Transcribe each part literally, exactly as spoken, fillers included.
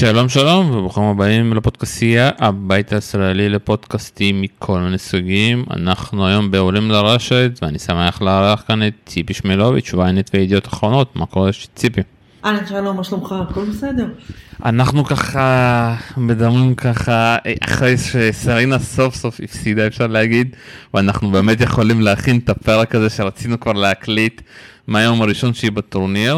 שלום שלום וברוכים הבאים לפודקאסטייה, הבית הישראלי לפודקאסטים מכל מיני סוגים. אנחנו היום בעולים לרשת ואני שמח לארח כאן את ציפי שמילוביץ' ויינט וידיעות אחרונות. מה קורה ציפי? אהלן, שלום, מה שלומך? הכל בסדר? אנחנו ככה מדברים ככה אחרי שסרינה סוף סוף הפסידה, אפשר להגיד, ואנחנו באמת יכולים להכין את הפרק הזה שרצינו כבר להקליט מהיום הראשון שהיא בטורניר,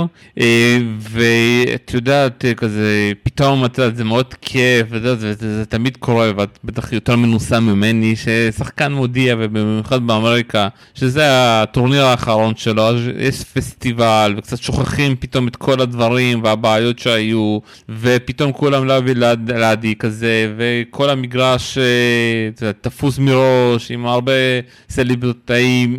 ואת יודעת, כזה, פתאום זה מאוד כיף, וזה תמיד קורה, ואת בטח יותר מנוסה ממני, ששחקן מודיע, ובמיוחד באמריקה, שזה הטורניר האחרון שלו, יש פסטיבל, וקצת שוכחים פתאום את כל הדברים, והבעיות שהיו, ופתאום כולם להביא לידי כזה, וכל המגרש תפוס מראש, עם הרבה סלבריטאים,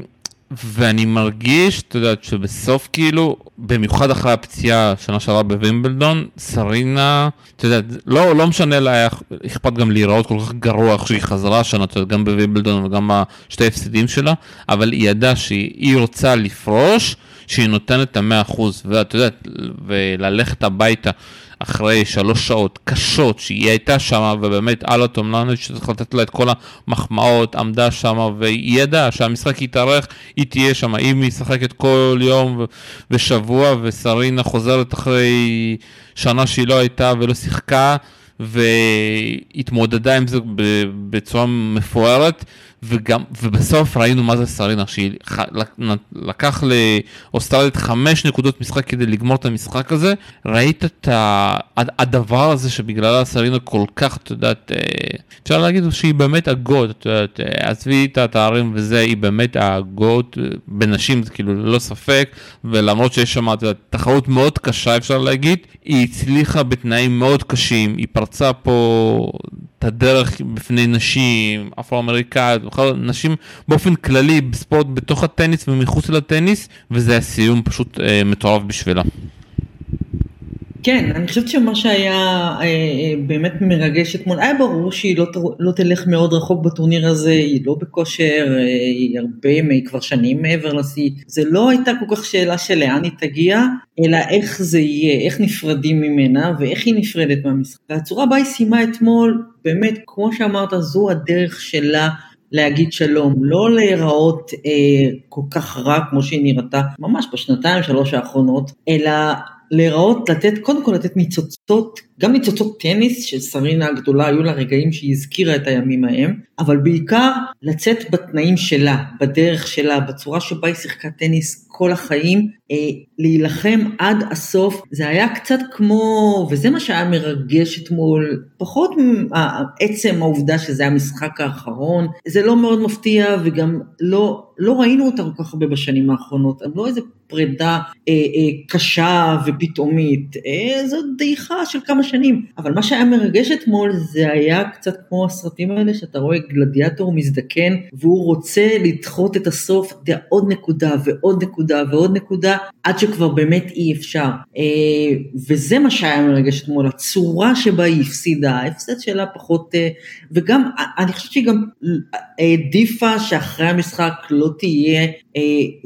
ואני מרגיש, אתה יודעת, שבסוף כאילו, במיוחד אחרי הפציעה שנה שעברה בווימבלדון, סרינה, אתה יודעת, לא, לא משנה לה, אכפת גם להיראות כל כך גרוע כשהיא חזרה שנה, אתה יודעת, גם בווימבלדון וגם שתי הפסדים שלה, אבל היא ידעה שהיא רוצה לפרוש, שהיא נותנת מאה אחוז, ואת יודעת, וללכת הביתה אחרי שלוש שעות קשות, שהיא הייתה שמה, ובאמת אלה תומלנד שצריך לתת לה את כל המחמאות, עמדה שמה, והיא ידעה שהמשחק יתארך, היא תהיה שמה, היא משחקת כל יום ושבוע, וסרינה חוזרת אחרי שנה שהיא לא הייתה ולא שיחקה, והתמודדה עם זה בצורה מפוארת, וגם, ובסוף ראינו מה זה סרינה, שהיא לקח לאוסטרליה חמש נקודות משחק כדי לגמור את המשחק הזה. ראית את הדבר הזה שבגללה סרינה כל כך, אתה יודעת, אפשר להגיד שהיא באמת הגות, אתה יודעת, עזבי את התארים וזה, היא באמת הגות, בנשים זה כאילו ללא ספק, ולמרות שיש שם תחרות מאוד קשה, אפשר להגיד, היא הצליחה בתנאים מאוד קשים, היא פרצה פה את הדרך בפני נשים, אפרו-אמריקאיות, נשים באופן כללי בספורט בתוך הטניס ומחוץ לטניס, וזה הסיום פשוט אה, מטורף בשבילה. כן, אני חושבת שמה שהיה אה, אה, באמת מרגש אתמול, היה ברור שהיא לא, לא תלך מאוד רחוק בטורניר הזה, היא לא בכושר, אה, היא הרבה, היא כבר שנים מעבר לשיא, זה לא הייתה כל כך שאלה של לאן היא תגיע, אלא איך זה יהיה, איך נפרדים ממנה ואיך היא נפרדת מהמשחק. והצורה בה היא סיימה אתמול, באמת, כמו שאמרת, זו הדרך שלה להגיד שלום, לא להיראות אה, כל כך רע כמו שהיא נראתה, ממש בשנתיים, שלוש האחרונות, אלא להיראות, לתת, קודם כל לתת ניצוצות, גם ניצוצות טניס, שסרינה הגדולה היו לה רגעים שהיא הזכירה את הימים ההם, אבל בעיקר לצאת בתנאים שלה, בדרך שלה, בצורה שבה היא שיחקה טניס כל החיים, אה, להילחם עד הסוף, זה היה קצת כמו, וזה מה שהיה מרגש אתמול, פחות עצם העובדה שזה המשחק האחרון, זה לא מאוד מפתיע, וגם לא, לא ראינו אותה כל כך הרבה בשנים האחרונות, אבל לא איזה פרידה אה, אה, קשה ופתאומית, אה, זו דעיכה של כמה שנים, אבל מה שהיה מרגש אתמול, זה היה קצת כמו הסרטים האלה, שאתה רואה גלדיאטור מזדקן, והוא רוצה לדחות את הסוף, עוד נקודה ועוד נקודה ועוד נקודה, עד שכבר באמת אי אפשר, אה, וזה מה שהיה מרגש אתמול, הצורה שבה היא הפסידה, ההפסד שלה פחות, אה, וגם, אני חושבת שהיא גם העדיפה, שאחרי המשחק לא תהיה,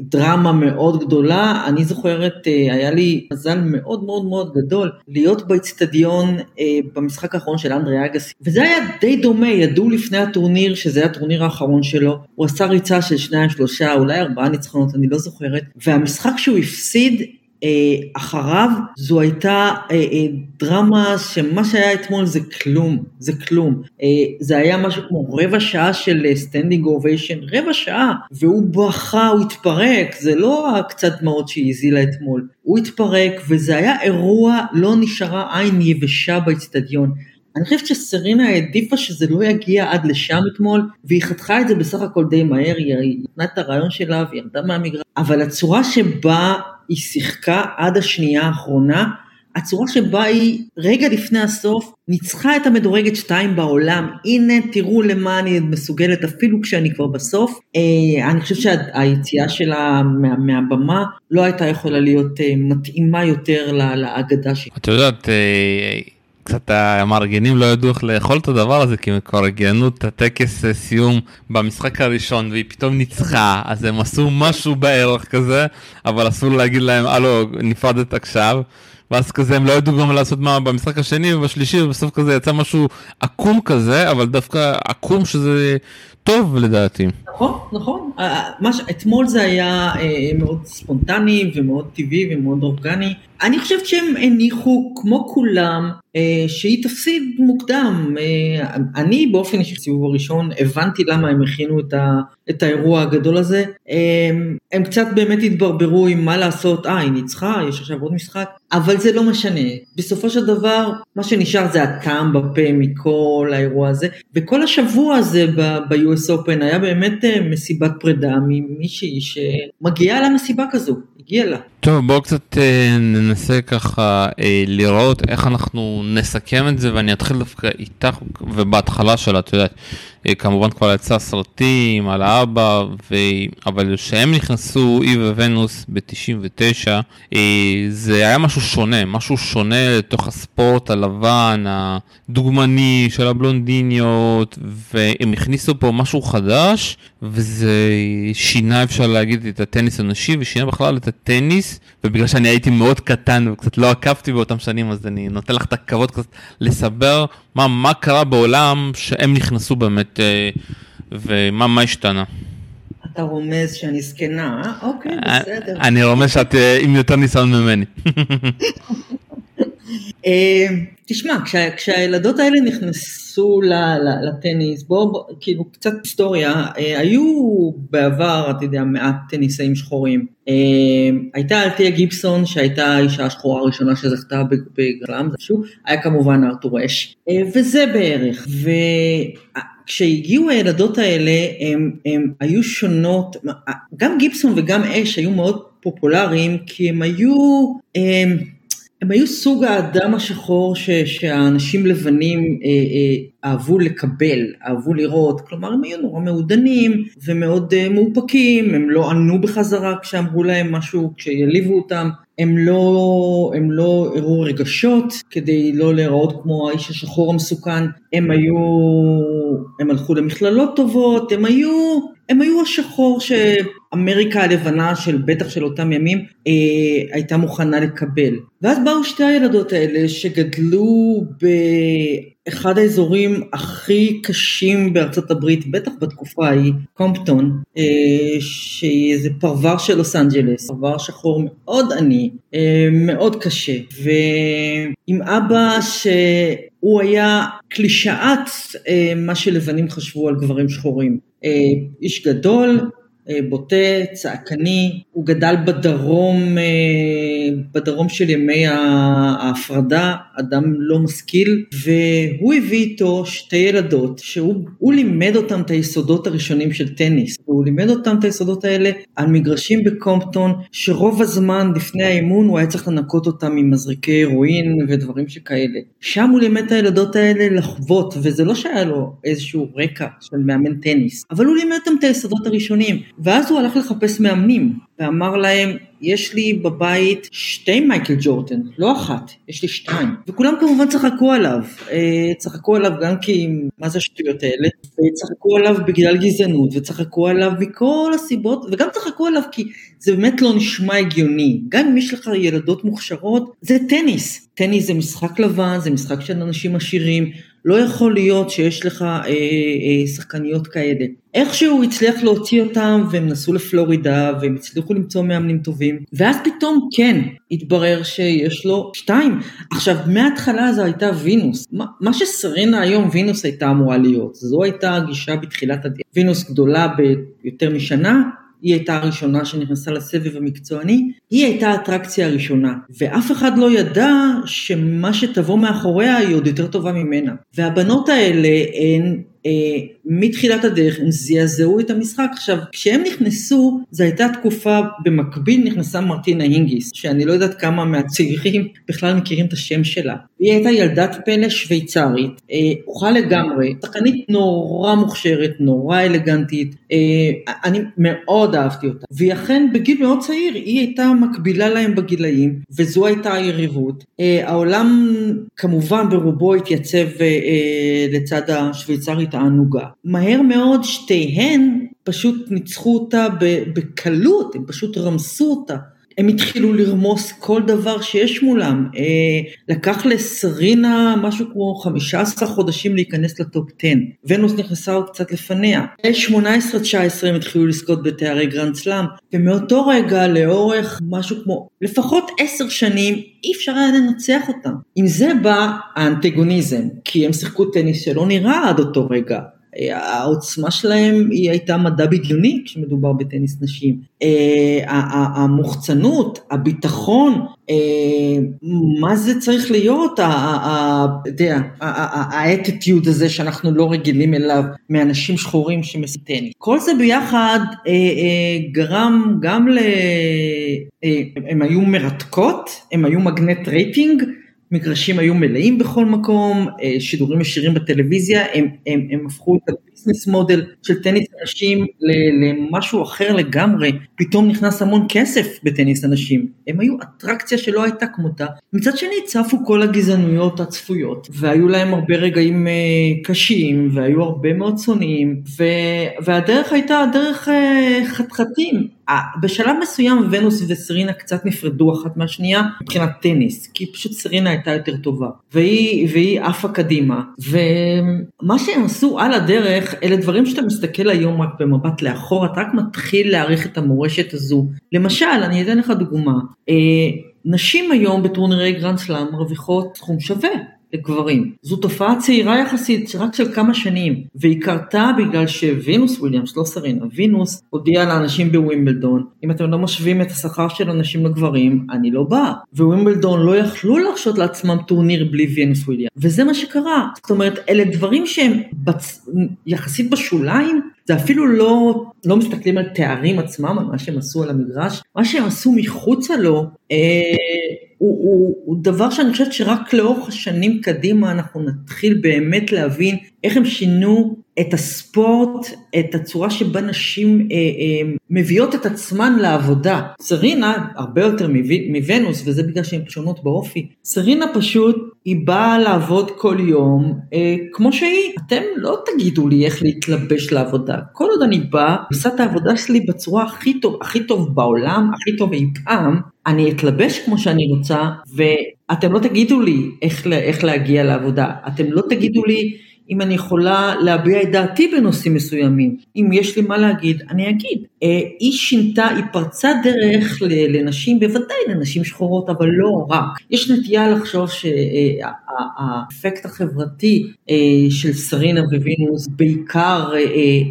דרמה מאוד גדולה. אני זוכרת, היה לי מזל מאוד מאוד מאוד גדול להיות באצטדיון במשחק האחרון של אנדרי אגסי, וזה היה די דומה, ידעו לפני הטורניר שזה היה הטורניר האחרון שלו, הוא עשה ריצה של שניים, שלושה, אולי ארבעה ניצחונות, אני לא זוכרת, והמשחק שהוא הפסיד אחריו, זו הייתה דרמה שמה שהיה אתמול זה כלום, זה כלום, זה היה משהו כמו רבע שעה של סטנדינג אוביישן, רבע שעה, והוא בכה, הוא התפרק, זה לא קצת דמעות שהיא הזילה אתמול, הוא התפרק, וזה היה אירוע, לא נשארה עין יבשה באצטדיון. אני חושבת שסרינה העדיפה שזה לא יגיע עד לשם אתמול, והיא חתכה את זה בסך הכל די מהר, היא נתנה את הרעיון שלה והיא ירדה מהמגרש, אבל הצורה שבה היא שיחקה עד השנייה האחרונה, הצורה שבה היא רגע לפני הסוף, ניצחה את המדורגת שתיים בעולם, הנה תראו למה אני מסוגלת אפילו כשאני כבר בסוף, אה, אני חושבת שהיציאה שלה מה, מהבמה לא הייתה יכולה להיות אה, מתאימה יותר להגדה שלה. את יודעת, אה... קצת המארגנים לא ידעו איך לאכול את הדבר הזה, כי הם כבר הגענו את הטקס סיום במשחק הראשון, והיא פתאום ניצחה, אז הם עשו משהו בערך כזה, אבל אסור להגיד להם, הלו, נפרדת עכשיו, ואז כזה הם לא ידעו גם לעשות מה במשחק השני ובשלישי, ובסוף כזה יצא משהו עקום כזה, אבל דווקא עקום שזה טוב לדעתי. נכון, נכון. אתמול זה היה מאוד ספונטני ומאוד טבעי ומאוד אורגני. אני חושבת שהם הניחו, כמו כולם, שהיא תפסיד מוקדם. אני באופן הסיבוב הראשון הבנתי למה הם הכינו את, ה, את האירוע הגדול הזה. הם, הם קצת באמת התברברו עם מה לעשות, אה, היא ניצחה, יש עכשיו עוד משחק, אבל זה לא משנה. בסופו של דבר, מה שנשאר זה הטעם בפה מכל האירוע הזה, וכל השבוע הזה ב-יו אס Open היה באמת מסיבת פרידה ממישהי שמגיעה למסיבה כזו. יאללה. טוב, בואו קצת אה, ננסה ככה אה, לראות איך אנחנו נסכם את זה, ואני אתחיל דווקא איתך, ובהתחלה שלה, את יודעת, אה, כמובן כבר יצא סרטים על האבא, ו... אבל שהם נכנסו, היא וונוס ב-תשעים ותשע, אה, זה היה משהו שונה, משהו שונה לתוך הספורט הלבן, הדוגמני של הבלונדיניות, והם הכניסו פה משהו חדש, וזה שינה, אפשר להגיד, את הטניס הנשי, ושינה בכלל את הטניס, ובגלל שאני הייתי מאוד קטן וקצת לא עקבתי באותם שנים, אז אני נותן לך את הכבוד קצת לסבר מה, מה קרה בעולם שהם נכנסו באמת, ומה מה השתנה. אתה רומז שאני זקנה, אה? אוקיי, בסדר. אני רומז שאת עם יותר ניסיון ממני. תשמע, כשהילדות האלה נכנסו לטניס, בוא, כאילו קצת היסטוריה, היו בעבר, אתה יודע, מעט טניסאים שחורים. הייתה אלתיה גיבסון, שהייתה האישה השחורה הראשונה שזכתה בגרלם, היה כמובן ארתור אש, וזה בערך, ו... כשהגיעו הילדות האלה, הם, הם היו שונות, גם גיבסון וגם אש היו מאוד פופולריים, כי הם היו, הם, הם היו סוג האדם השחור ש, שהאנשים לבנים אה, אה, אהבו לקבל, אהבו לראות, כלומר הם היו נורא מעודנים ומאוד אה, מאופקים, הם לא ענו בחזרה כשאמרו להם משהו, כשיליבו אותם, הם לא, הם לא הראו רגשות כדי לא להיראות כמו האיש השחור המסוכן, הם היו, הם הלכו למכללות טובות, הם היו, הם היו השחור שאמריקה הלבנה של בטח של אותם ימים אה, הייתה מוכנה לקבל. ואז באו שתי הילדות האלה שגדלו באחד האזורים הכי קשים בארצות הברית, בטח בתקופה ההיא, קומפטון, אה, שהיא איזה פרבר של לוס אנג'לס, פרבר שחור מאוד עני, אה, מאוד קשה, ועם אבא ש... הוא היה קלישאת אה, מה שלבנים חשבו על גברים שחורים. אה, איש גדול, אה, בוטה, צעקני, הוא גדל בדרום, אה, בדרום של ימי ההפרדה, אדם לא משכיל, והוא הביא איתו שתי ילדות, שהוא לימד אותם את היסודות הראשונים של טניס, והוא לימד אותם את היסודות האלה על מגרשים בקומפטון, שרוב הזמן לפני האימון הוא היה צריך לנקות אותם עם מזריקי הירואין ודברים שכאלה. שם הוא לימד את הילדות האלה לחוות, וזה לא שהיה לו איזשהו רקע של מאמן טניס, אבל הוא לימד אותם את היסודות הראשונים, ואז הוא הלך לחפש מאמנים, ואמר להם, יש לי בבית שתי מייקל ג'ורדן, לא אחת, יש לי שתיים. וכולם כמובן צחקו עליו, צחקו עליו גם כי מה זה שטויות האלה, וצחקו עליו בגלל גזענות, וצחקו עליו מכל הסיבות, וגם צחקו עליו כי זה באמת לא נשמע הגיוני. גם אם יש לך ילדות מוכשרות, זה טניס. טניס זה משחק לבן, זה משחק של אנשים עשירים, לא יכול להיות שיש לך אה, אה, שחקניות כאלה. איכשהו הצליח להוציא אותם, והם נסעו לפלורידה, והם הצליחו למצוא מאמנים טובים, ואז פתאום כן, התברר שיש לו שתיים. עכשיו, מההתחלה זו הייתה וינוס. מה, מה שסרינה היום וינוס הייתה אמורה להיות, זו הייתה הגישה בתחילת הדרך. וינוס גדולה ביותר משנה, היא הייתה הראשונה שנכנסה לסבב המקצועני, היא הייתה האטרקציה הראשונה, ואף אחד לא ידע שמה שתבוא מאחוריה היא עוד יותר טובה ממנה. והבנות האלה הן אה, מתחילת הדרך, הם זעזעו את המשחק. עכשיו, כשהם נכנסו, זו הייתה תקופה, במקביל נכנסה מרטינה הינגיס, שאני לא יודעת כמה מהצעירים בכלל מכירים את השם שלה. היא הייתה ילדת פלא שוויצרית, אה, אוכל לגמרי, שחקנית נורא מוכשרת, נורא אלגנטית, אה, אני מאוד אהבתי אותה. והיא אכן בגיל מאוד צעיר, היא הייתה מקבילה להם בגילאים, וזו הייתה היריבות. אה, העולם כמובן ברובו התייצב אה, אה, לצד השוויצרית הענוגה. מהר מאוד שתיהן פשוט ניצחו אותה בקלות, הם פשוט רמסו אותה. הם התחילו לרמוס כל דבר שיש מולם. לקח לסרינה משהו כמו חמישה עשר חודשים להיכנס לטופ עשר. ונוס נכנסה עוד קצת לפניה. שמונה עשרה תשע עשרה הם התחילו לזכות בתארי גרנד סלאם. ומאותו רגע לאורך משהו כמו לפחות עשר שנים אי אפשר היה לנצח אותם. עם זה בא האנטגוניזם, כי הם שיחקו טניס שלא נראה עד אותו רגע. העוצמה שלהם היא הייתה מדע בדיוני כשמדובר בטניס נשים. המוחצנות, הביטחון, מה זה צריך להיות, האטיטיוד הזה שאנחנו לא רגילים אליו מאנשים שחורים שמסתנים. כל זה ביחד גרם גם ל... הם היו מרתקות, הם היו מגנט רייטינג, מגרשים היו מלאים בכל מקום, שידורים ישירים בטלוויזיה, הם, הם, הם הפכו את הביזנס מודל של טניס הנשים למשהו אחר לגמרי, פתאום נכנס המון כסף בטניס הנשים, הם היו אטרקציה שלא הייתה כמותה, מצד שני צפו כל הגזענויות הצפויות, והיו להם הרבה רגעים קשים, והיו הרבה מאוד צוניים, ו... והדרך הייתה דרך חתחתים, בשלב מסוים ונוס וסרינה קצת נפרדו אחת מהשנייה מבחינת טניס, כי פשוט סרינה הייתה יותר טובה, והיא, והיא אפה קדימה, ומה שהם עשו על הדרך, אלה דברים שאתה מסתכל היום רק במבט לאחור, אתה רק מתחיל להעריך את המורשת הזו, למשל, אני אתן לך דוגמה, נשים היום בטורנירי גרנד סלאם מרוויחות סכום שווה, לגברים. זו תופעה צעירה יחסית, רק של כמה שנים, והיא קרתה בגלל שווינוס וויליאמס, לא סרינה, וינוס הודיעה לאנשים בווימבלדון, אם אתם לא משווים את השכר של אנשים לגברים, אני לא באה. ווימבלדון לא יכלו להרשות לעצמם טורניר בלי וינוס וויליאמס, וזה מה שקרה. זאת אומרת, אלה דברים שהם בצ... יחסית בשוליים, זה אפילו לא, לא מסתכלים על תארים עצמם, על מה שהם עשו על המגרש, מה שהם עשו מחוצה לו, אה, הוא, הוא, הוא דבר שאני חושבת שרק לאורך השנים קדימה אנחנו נתחיל באמת להבין איך הם שינו את הספורט, את הצורה שבה נשים אה, אה, מביאות את עצמן לעבודה. סרינה הרבה יותר מוונוס, וזה בגלל שהן שונות באופי. סרינה פשוט היא באה לעבוד כל יום, אה, כמו שהיא. אתם לא תגידו לי איך להתלבש לעבודה. כל עוד אני באה, עושה את העבודה שלי בצורה הכי טוב, הכי טוב בעולם, הכי טוב אי פעם, אני אתלבש כמו שאני רוצה, ואתם לא תגידו לי איך, איך להגיע לעבודה. אתם לא תגידו לי אם אני יכולה להביע את דעתי בנושאים מסוימים, אם יש לי מה להגיד, אני אגיד. היא שינתה, היא פרצה דרך לנשים, בוודאי לנשים שחורות, אבל לא רק. יש נטייה לחשוב שהאפקט החברתי של סרינה ווינוס, בעיקר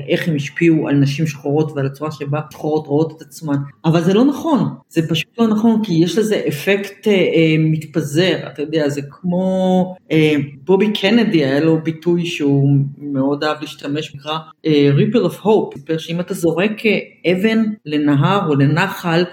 איך הם השפיעו על נשים שחורות, ועל הצורה שבה שחורות רואות את עצמן, אבל זה לא נכון, זה פשוט לא נכון, כי יש לזה אפקט מתפזר, אתה יודע, זה כמו בובי קנדי, היה לו ביטוי שהוא מאוד אהב להשתמש, נקרא Ripple of Hope, סיפר שאם אתה זורק אבן לנהר או לנחל,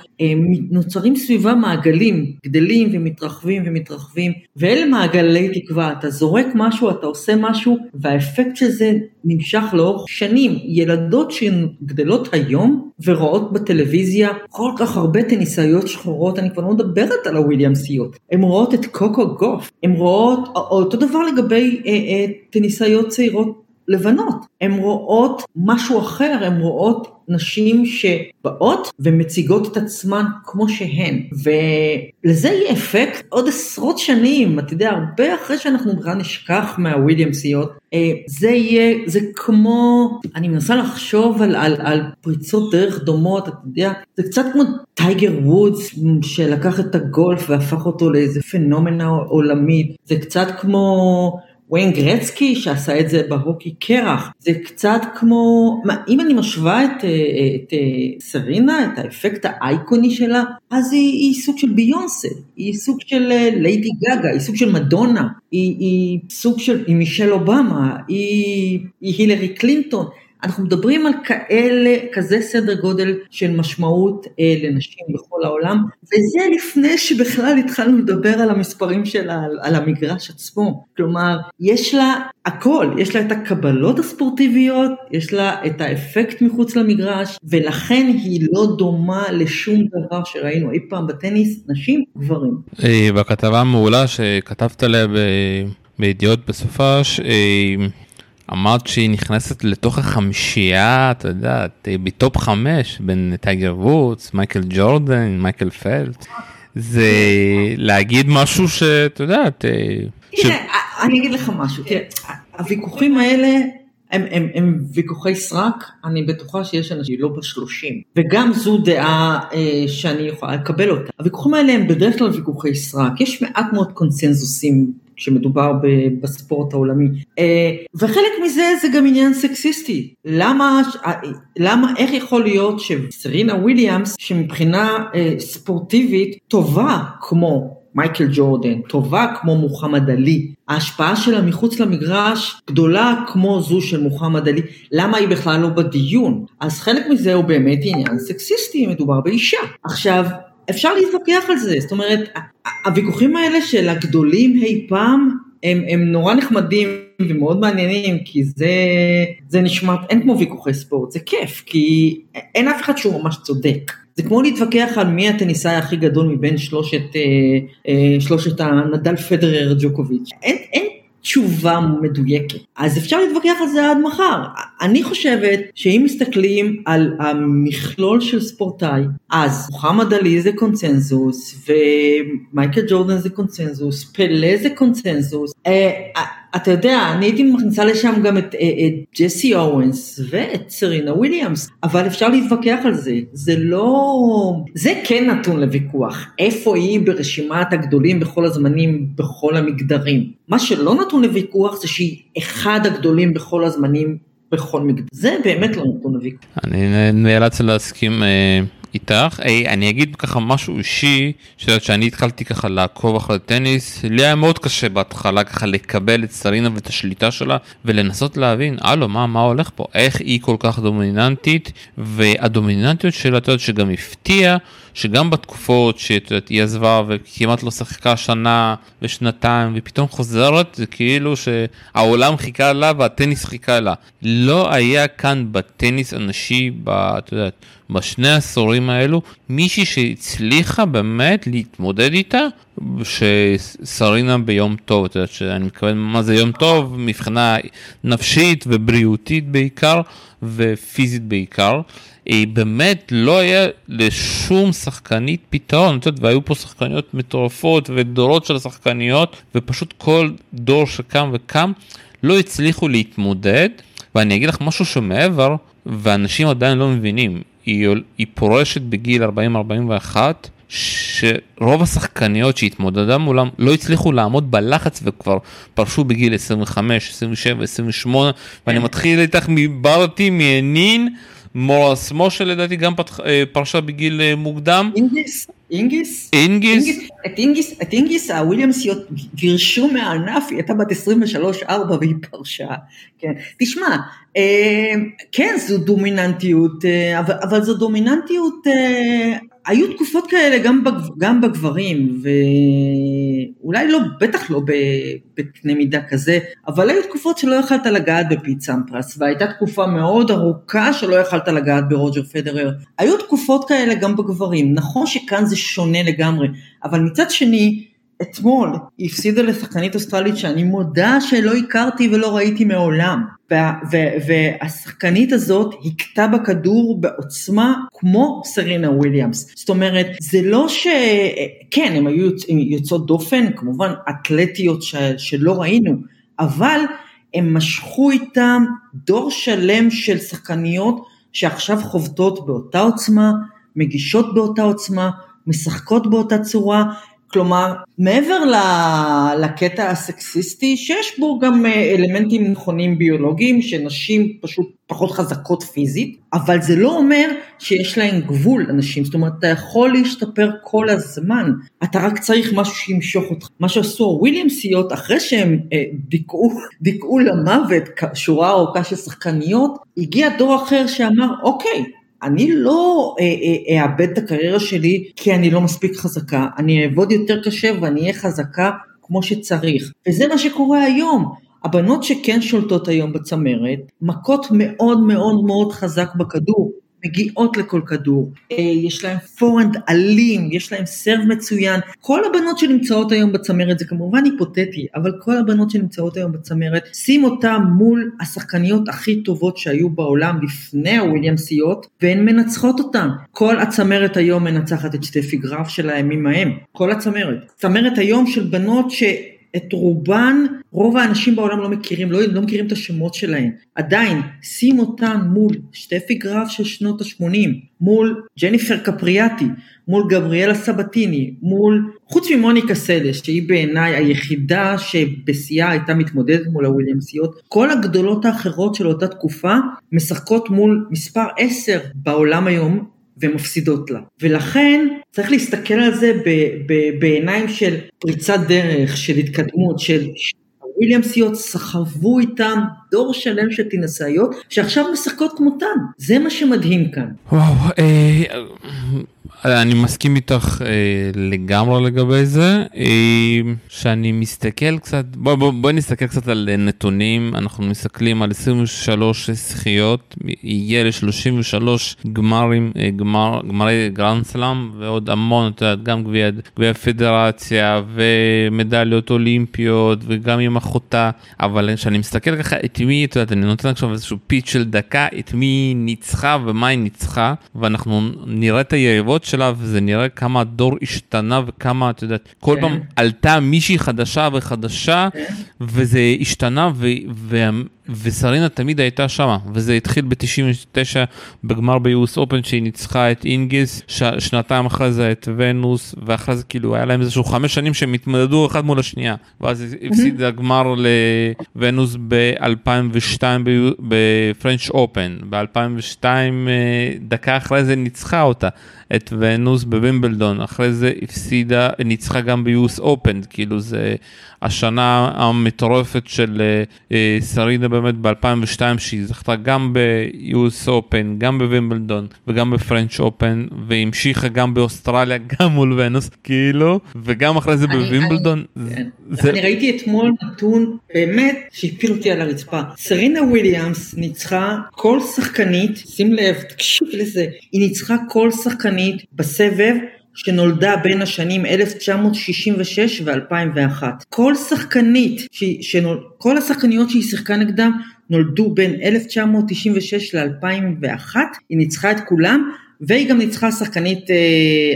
נוצרים סביבה מעגלים, גדלים ומתרחבים ומתרחבים, ואלה מעגלי תקווה, אתה זורק משהו, אתה עושה משהו, והאפקט של זה נמשך לאורך שנים. ילדות שגדלות היום ורואות בטלוויזיה כל כך הרבה טניסאיות שחורות, אני כבר לא מדברת על הוויליאמסיות, הן רואות את קוקו גוף, הן רואות אותו דבר לגבי טניסאיות, ניסאיות צעירות לבנות, הן רואות משהו אחר, הן רואות נשים שבאות ומציגות את עצמן כמו שהן, ולזה יהיה אפקט עוד עשרות שנים, אתה יודע, הרבה אחרי שאנחנו נראה נשכח מהוויליאמסיות, זה יהיה, זה כמו, אני מנסה לחשוב על, על, על פריצות דרך דומות, אתה יודע, זה קצת כמו טייגר וודס שלקח את הגולף והפך אותו לאיזה פנומנה עולמית, זה קצת כמו וויין גרצקי שעשה את זה בהוקי קרח, זה קצת כמו, מה, אם אני משווה את, את, את סרינה, את האפקט האייקוני שלה, אז היא, היא סוג של ביונסה, היא סוג של ליידי גגה, היא סוג של מדונה, היא, היא סוג של, היא מישל אובמה, היא, היא הילרי קלינטון, אנחנו מדברים על כאלה, כזה סדר גודל של משמעות אה, לנשים בכל העולם, וזה לפני שבכלל התחלנו לדבר על המספרים שלה, על, על המגרש עצמו. כלומר, יש לה הכל, יש לה את הקבלות הספורטיביות, יש לה את האפקט מחוץ למגרש, ולכן היא לא דומה לשום דבר שראינו אי פעם בטניס, נשים וגברים. בכתבה המעולה שכתבת עליה בידיעות בסופה, ש... אמרת שהיא נכנסת לתוך החמשייה, אתה יודע, בטופ חמש, בין טייגר וודס, מייקל ג'ורדן, מייקל פלפס, זה להגיד משהו שאתה יודעת... תראה, אני אגיד לך משהו, תראה, הוויכוחים האלה הם ויכוחי סרק, אני בטוחה שיש אנשים לא בשלושים, וגם זו דעה שאני יכולה לקבל אותה. הוויכוחים האלה הם בדרך כלל ויכוחי סרק, יש מעט מאוד קונצנזוסים, כשמדובר בספורט העולמי. וחלק מזה זה גם עניין סקסיסטי. למה, למה, איך יכול להיות שסרינה וויליאמס, שמבחינה ספורטיבית טובה כמו מייקל ג'ורדן, טובה כמו מוחמד עלי, ההשפעה שלה מחוץ למגרש גדולה כמו זו של מוחמד עלי, למה היא בכלל לא בדיון? אז חלק מזה הוא באמת עניין סקסיסטי, מדובר באישה. עכשיו, אפשר להתווכח על זה, זאת אומרת, הוויכוחים האלה של הגדולים אי פעם, הם, הם נורא נחמדים ומאוד מעניינים, כי זה, זה נשמע, אין כמו ויכוחי ספורט, זה כיף, כי אין אף אחד שהוא ממש צודק. זה כמו להתווכח על מי הטניסאי הכי גדול מבין שלושת, אה, שלושת הנדל פדרר ג'וקוביץ'. אין, אין תשובה מדויקת. אז אפשר להתווכח על זה עד מחר. אני חושבת שאם מסתכלים על המכלול של ספורטאי, אז מוחמד עלי זה קונצנזוס, ומייקל ג'ורדן זה קונצנזוס, פלה זה קונצנזוס. אתה יודע, אני הייתי מכניסה לשם גם את ג'סי אוונס ואת סרינה וויליאמס, אבל אפשר להתווכח על זה. זה לא... זה כן נתון לוויכוח. איפה היא ברשימת הגדולים בכל הזמנים, בכל המגדרים. מה שלא נתון לוויכוח זה שהיא אחד הגדולים בכל הזמנים, בכל מגדר. זה באמת לא נתון לוויכוח. אני נאלץ להסכים... איתך, אי, אני אגיד ככה משהו אישי, שאני התחלתי ככה לעקוב אחרי טניס, לי היה מאוד קשה בהתחלה ככה לקבל את סרינה ואת השליטה שלה, ולנסות להבין, אלו, מה, מה הולך פה, איך היא כל כך דומיננטית, והדומיננטיות שלה, אתה יודעת, שגם הפתיעה, שגם בתקופות שהיא עזבה וכמעט לא שחקה שנה ושנתיים, ופתאום חוזרת, זה כאילו שהעולם חיכה לה והטניס חיכה לה. לא היה כאן בטניס אנשי, אתה יודעת, בשני העשורים האלו, מישהי שהצליחה באמת להתמודד איתה, שסרינה ביום טוב, אתה יודעת שאני מתכוון מה זה יום טוב, מבחינה נפשית ובריאותית בעיקר, ופיזית בעיקר, היא באמת לא היה לשום שחקנית פתרון, אתה יודע, והיו פה שחקניות מטורפות ודורות של השחקניות, ופשוט כל דור שקם וקם, לא הצליחו להתמודד, ואני אגיד לך משהו שמעבר, ואנשים עדיין לא מבינים, היא, היא פורשת בגיל ארבעים עד ארבעים ואחת, שרוב השחקניות שהתמודדה מולם לא הצליחו לעמוד בלחץ וכבר פרשו בגיל עשרים וחמש, עשרים ושבע, עשרים ושמונה, ואני מתחיל איתך מברתי, מענין, מורס מושל לדעתי גם פרשה בגיל מוקדם. אינגיס, אינגיס, אינגיס. את אינגיס, את אינגיס, הוויליאמסיות גירשו מהענף, היא הייתה בת עשרים ושלוש ארבע והיא פרשה. כן. תשמע, כן, זו דומיננטיות, אבל זו דומיננטיות, היו תקופות כאלה גם בגברים, ואולי לא, בטח לא בקנה מידה כזה, אבל היו תקופות שלא יכלת לגעת בפייט סמפרס, והייתה תקופה מאוד ארוכה שלא יכלת לגעת ברוג'ר פדרר. היו תקופות כאלה גם בגברים, נכון שכאן זה שונה לגמרי, אבל מצד שני, אתמול היא הפסידה לשחקנית אוסטרלית שאני מודה שלא הכרתי ולא ראיתי מעולם, והשחקנית הזאת הכתה בכדור בעוצמה כמו סרינה וויליאמס. זאת אומרת, זה לא ש... כן, הן היו יוצאות דופן, כמובן אתלטיות שלא ראינו, אבל הם משכו איתם דור שלם של שחקניות שעכשיו חובטות באותה עוצמה, מגישות באותה עוצמה, משחקות באותה צורה, כלומר, מעבר לקטע הסקסיסטי, שיש בו גם אלמנטים נכונים ביולוגיים, שנשים פשוט פחות חזקות פיזית, אבל זה לא אומר שיש להן גבול אנשים, זאת אומרת, אתה יכול להשתפר כל הזמן, אתה רק צריך משהו שימשוך אותך. מה שעשו הוויליאמסיות, אחרי שהם דיכאו, דיכאו למוות, שורה ארוכה של שחקניות, הגיע דור אחר שאמר, אוקיי, אני לא אאבד את הקריירה שלי כי אני לא מספיק חזקה, אני אעבוד יותר קשה ואני אהיה חזקה כמו שצריך. וזה מה שקורה היום. הבנות שכן שולטות היום בצמרת, מכות מאוד מאוד מאוד חזק בכדור, מגיעות לכל כדור, יש להם פורנד אלים, יש להם סרב מצוין, כל הבנות שנמצאות היום בצמרת, זה כמובן היפותטי, אבל כל הבנות שנמצאות היום בצמרת, שים אותה מול השחקניות הכי טובות שהיו בעולם לפני הוויליאמסיות, והן מנצחות אותן. כל הצמרת היום מנצחת את שטפי גרף של הימים ההם, כל הצמרת. צמרת היום של בנות ש... את רובן, רוב האנשים בעולם לא מכירים, לא, לא מכירים את השמות שלהן. עדיין, שים אותן מול שטפי גרף של שנות ה-שמונים, מול ג'ניפר קפריאטי, מול גבריאלה סבתיני, מול, חוץ ממוניקה סלש, שהיא בעיניי היחידה שבשיאה הייתה מתמודדת מול הוויליאמסיות, כל הגדולות האחרות של אותה תקופה משחקות מול מספר עשר בעולם היום, ומפסידות לה. ולכן צריך להסתכל על זה ב- ב- בעיניים של פריצת דרך, של התקדמות, של הוויליאמסיות סחבו איתם דור שלם של תינשאיות, שעכשיו משחקות כמותן. זה מה שמדהים כאן. וואו, אה, אני מסכים איתך אה, לגמרי לגבי זה, אה, שאני מסתכל קצת, בואי בוא, בוא נסתכל קצת על נתונים, אנחנו מסתכלים על עשרים ושלוש שחיות, יהיה ל-שלושים ושלוש גמרים, אה, גמר, גמרי גרנד סלאם, ועוד המון, גם גביע, גביע פדרציה, ומדליות אולימפיות, וגם עם אחותה, אבל כשאני מסתכל ככה, את מי, אתה יודע, אני נותן עכשיו איזשהו פיץ של דקה, את מי ניצחה ומה היא ניצחה, ואנחנו נראה את היריבות שלה, וזה נראה כמה הדור השתנה, וכמה, אתה יודע, כל פעם עלתה מישהי חדשה וחדשה, וזה השתנה, וסרינה תמיד הייתה שמה, וזה התחיל ב-תשעים ותשע, בגמר ב-יו אס Open, שהיא ניצחה את אינגיס, שנתיים אחרי זה את ונוס, ואחרי זה כאילו, היה להם איזשהו חמש שנים, שהם התמודדו אחד מול השנייה, ואז הפסיד הגמר לוונוס ב-אלפיים ושתיים בפרנץ' אופן, ב-אלפיים ושתיים דקה אחרי זה ניצחה אותה, את ונוס בווימבלדון, אחרי זה הפסידה, ניצחה גם ב-יו אס Open, כאילו זה השנה המטורפת של סרינה באמת ב-אלפיים ושתיים, שהיא זכתה גם ב-יו אס Open, גם בווימבלדון, וגם בפרנץ' אופן, והמשיכה גם באוסטרליה, גם מול ונוס, כאילו, וגם אחרי זה בווימבלדון. אני ראיתי אתמול נתון באמת שהפיל אותי על הרצפה. סרינה וויליאמס ניצחה כל שחקנית, שים לב, תקשיב לזה, היא ניצחה כל שחקנית, בסבב שנולדה בין השנים אלף תשע מאות שישים ושש ו-אלפיים ואחת. כל שחקנית, שנול... כל השחקניות שהיא שיחקה נגדם נולדו בין אלף תשע מאות תשעים ושש ל-אלפיים ואחת, היא ניצחה את כולם, והיא גם ניצחה שחקנית אה,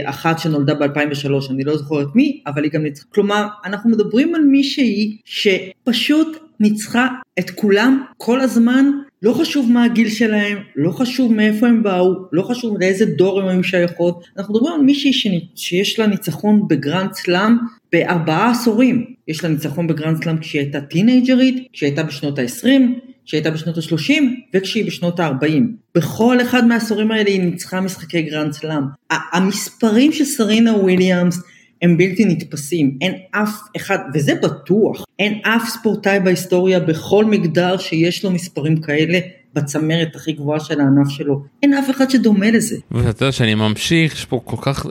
אחת שנולדה ב-אלפיים ושלוש, אני לא זוכרת מי, אבל היא גם ניצחה. כלומר, אנחנו מדברים על מישהי שפשוט ניצחה את כולם כל הזמן, לא חשוב מה הגיל שלהם, לא חשוב מאיפה הם באו, לא חשוב לאיזה דור הם שייכות. אנחנו מדברים על מישהי שיש לה ניצחון בגרנד סלאם בארבעה עשורים. יש לה ניצחון בגרנד סלאם כשהיא הייתה טינאג'רית, כשהיא הייתה בשנות ה-עשרים, כשהיא הייתה בשנות ה-שלושים וכשהיא בשנות ה-ארבעים. בכל אחד מהעשורים האלה היא ניצחה משחקי גרנד סלאם. המספרים של סרינה וויליאמס הם בלתי נתפסים, אין אף אחד, וזה בטוח, אין אף ספורטאי בהיסטוריה בכל מגדר שיש לו מספרים כאלה בצמרת הכי גבוהה של הענף שלו, אין אף אחד שדומה לזה. ואתה יודע שאני ממשיך, יש פה כל כך,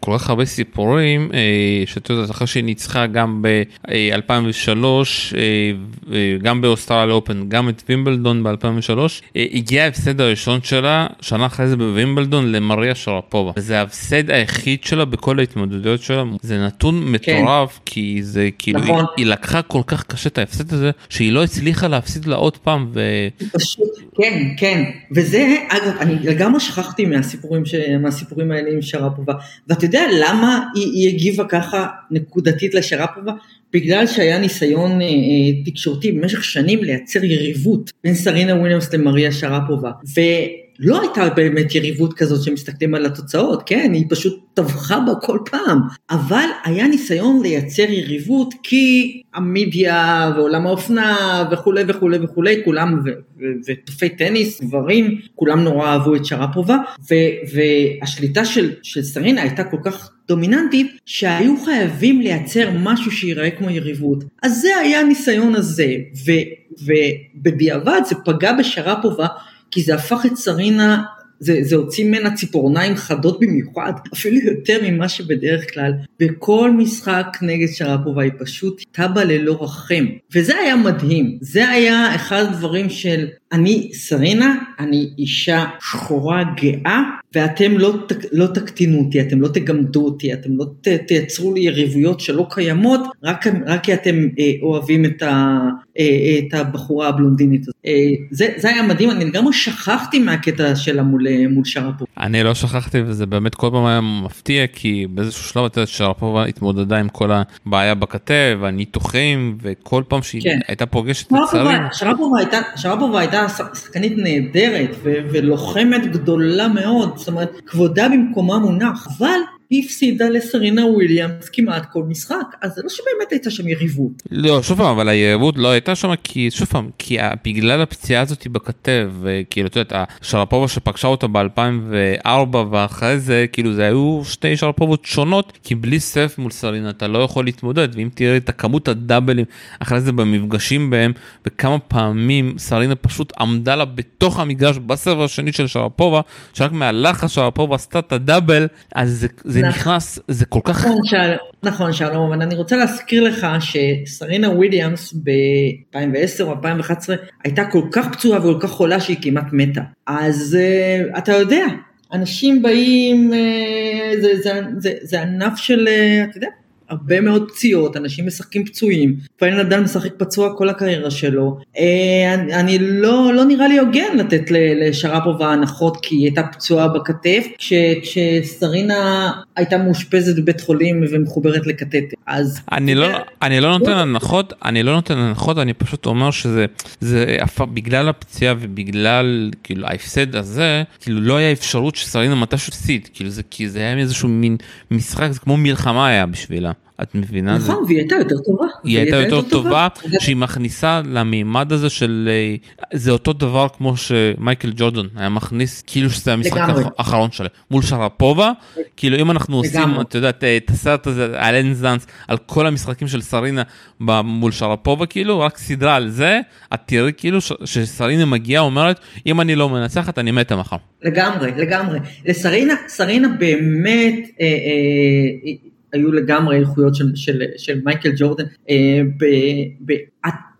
כל כך הרבה סיפורים, שאתה יודעת, אחרי שהיא ניצחה גם ב-אלפיים ושלוש, גם באוסטרליה אופן, גם את וימבלדון ב-אלפיים ושלוש, הגיע ההפסד הראשון שלה, שנה אחרי זה בווימבלדון, למריה שרפובה. זה ההפסד היחיד שלה בכל ההתמודדויות שלה, זה נתון מטורף, כי זה כאילו, היא לקחה כל כך קשה את ההפסד הזה, שהיא לא הצליחה להפסיד לה עוד פעם, כן, כן, וזה, אגב, אני לגמרי שכחתי מהסיפורים, ש... מהסיפורים האלה עם שרפובה, ואתה יודע למה היא, היא הגיבה ככה נקודתית לשרפובה? בגלל שהיה ניסיון אה, אה, תקשורתי במשך שנים לייצר יריבות בין סרינה וויליאמס למריה שרפובה, ו... לא הייתה באמת יריבות כזאת שמסתכלים על התוצאות, כן, היא פשוט טבחה בה כל פעם, אבל היה ניסיון לייצר יריבות, כי המדיה ועולם האופנה וכו' וכו' וכו', כולם, וטופי טניס, גברים, כולם נורא אהבו את שרפובה, והשליטה של, של סרינה הייתה כל כך דומיננטית, שהיו חייבים לייצר משהו שיראה כמו יריבות. אז זה היה הניסיון הזה, ו, ובדיעבד זה פגע בשרפובה, כי זה הפך את סרינה, זה, זה הוציא ממנה ציפורניים חדות במיוחד, אפילו יותר ממה שבדרך כלל. בכל משחק נגד שרפובה היא פשוט טבע ללא רחם. וזה היה מדהים. זה היה אחד הדברים של, אני סרינה, אני אישה שחורה גאה, ואתם לא, לא תקטינו אותי, אתם לא תגמדו אותי, אתם לא ת, תייצרו לי יריבויות שלא קיימות, רק, רק כי אתם אה, אוהבים את, ה, אה, את הבחורה הבלונדינית הזאת. אה, זה, זה היה מדהים, אני גם שכחתי מהקטע שלה מול, מול שרפובה. אני לא שכחתי, וזה באמת כל פעם היה מפתיע, כי באיזשהו שלב הייתה שרפובה התמודדה עם כל הבעיה בכתף, הניתוחים, וכל פעם שהיא כן. הייתה פוגשת לצערים. שרפובה הייתה, שרפובה הייתה שחקנית נהדרת, ו- ולוחמת גדולה מאוד, זאת אומרת, כבודה במקומה מונח, אבל היא הפסידה לסרינה וויליאמס כמעט כל משחק, אז זה לא שבאמת הייתה שם יריבות. לא, שוב פעם, אבל היריבות לא הייתה שם, כי שוב פעם, כי בגלל הפציעה הזאת בכתב, כאילו, אתה יודעת, השרפובה שפגשה אותה ב-אלפיים וארבע, ואחרי זה, כאילו, זה היו שתי שרפובות שונות, כי בלי סף מול סרינה אתה לא יכול להתמודד, ואם תראה את הכמות הדאבלים, אחרי זה במפגשים בהם, וכמה פעמים סרינה פשוט עמדה לה בתוך המגרש, בסרב השני של שרפובה, שרק מהלך השרפובה עשתה את הדאבל, אז זה, זה נכנס, זה כל כך... נכון, שלום, אבל אני רוצה להזכיר לך שסרינה וויליאמס ב-אלפיים ועשר או אלפיים ואחת עשרה הייתה כל כך פצועה וכל כך חולה שהיא כמעט מתה. אז uh, אתה יודע, אנשים באים, uh, זה, זה, זה, זה ענף של, uh, אתה יודע, הרבה מאוד פציעות, אנשים משחקים פצועים, פאין אדם משחק פצוע כל הקריירה שלו, אני, אני לא, לא נראה לי הוגן לתת לשרפובה הנחות, כי היא הייתה פצועה בכתף, כש, כשסרינה הייתה מאושפזת בבית חולים ומחוברת לקטטר, אז... אני לא, אני לא נותן הנחות, אני לא נותן הנחות, אני פשוט אומר שזה, זה, בגלל הפציעה ובגלל, כאילו, ההפסד הזה, כאילו, לא היה אפשרות שסרינה מתש הפסיד, כאילו, זה, כי זה היה איזשהו מין משחק, זה כמו מלחמה היה בשבילה. את מבינה? נכון, והיא הייתה יותר טובה. היא הייתה יותר טובה, שהיא מכניסה למימד הזה של... זה אותו דבר כמו שמייקל ג'ורדן היה מכניס, כאילו שזה המשחק האחרון שלו, מול שרפובה, כאילו אם אנחנו עושים, אתה יודע, את הסרט הזה, על אין זנס, על כל המשחקים של סרינה מול שרפובה, כאילו, רק סדרה על זה, את תראי כאילו שסרינה מגיעה, אומרת, אם אני לא מנצחת, אני מתה מחר. לגמרי, לגמרי. לסרינה, סרינה באמת... היו לגמרי איכויות של, של, של מייקל ג'ורדן, אה, ב, ב,